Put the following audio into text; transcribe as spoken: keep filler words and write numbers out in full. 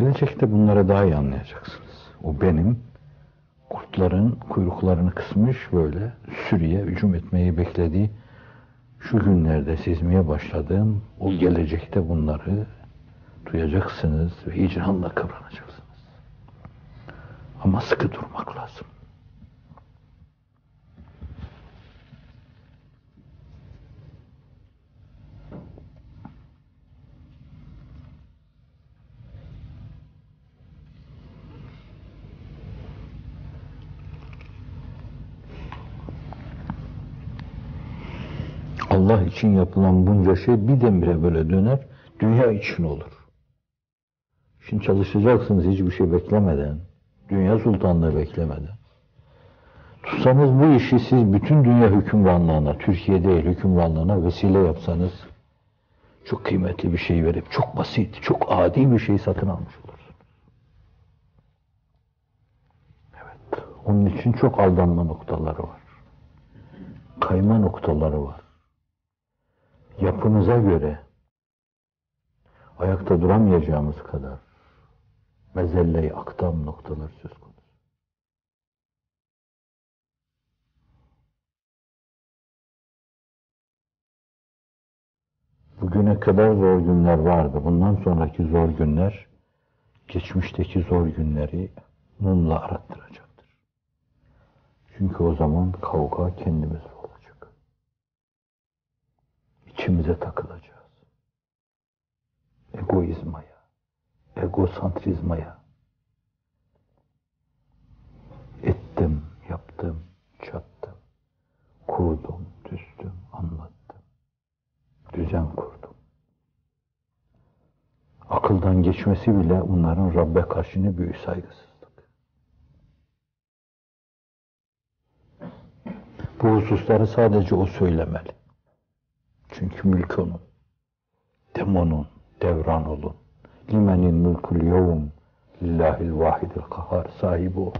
Gelecekte bunları daha iyi anlayacaksınız. O benim kurtların kuyruklarını kısmış böyle sürüye hücum etmeyi beklediği şu günlerde sezmeye başladığım o gelecekte bunları duyacaksınız ve heyecanla kıvranacaksınız. Ama sıkı durmak lazım. Allah için yapılan bunca şey birdenbire böyle döner, dünya için olur. Şimdi çalışacaksınız hiçbir şey beklemeden, dünya sultanlığı beklemeden. Tutsanız bu işi siz bütün dünya hükümranlığına, Türkiye değil hükümranlığına vesile yapsanız, çok kıymetli bir şey verip, çok basit, çok adi bir şey satın almış olursunuz. Evet, onun için çok aldanma noktaları var. Kayma noktaları var. Yapımıza göre ayakta duramayacağımız kadar mezelle-i akdam noktalar söz konusu. Bugüne kadar zor günler vardı. Bundan sonraki zor günler geçmişteki zor günleri mumla arattıracaktır. Çünkü o zaman kavga kendimiz var. İçimize takılacağız. Egoizmaya, egosantrizmaya. Ettim, yaptım, çattım, kurdum, düzdüm, anlattım, düzen kurdum. Akıldan geçmesi bile onların Rabbe karşı ne büyük saygısızlık. Bu hususları sadece o söylemeli. Çünkü mülk onun, demonun, devran olun. Limenin mülkül yevm, lillahil vahidil kahhar, sahibi o.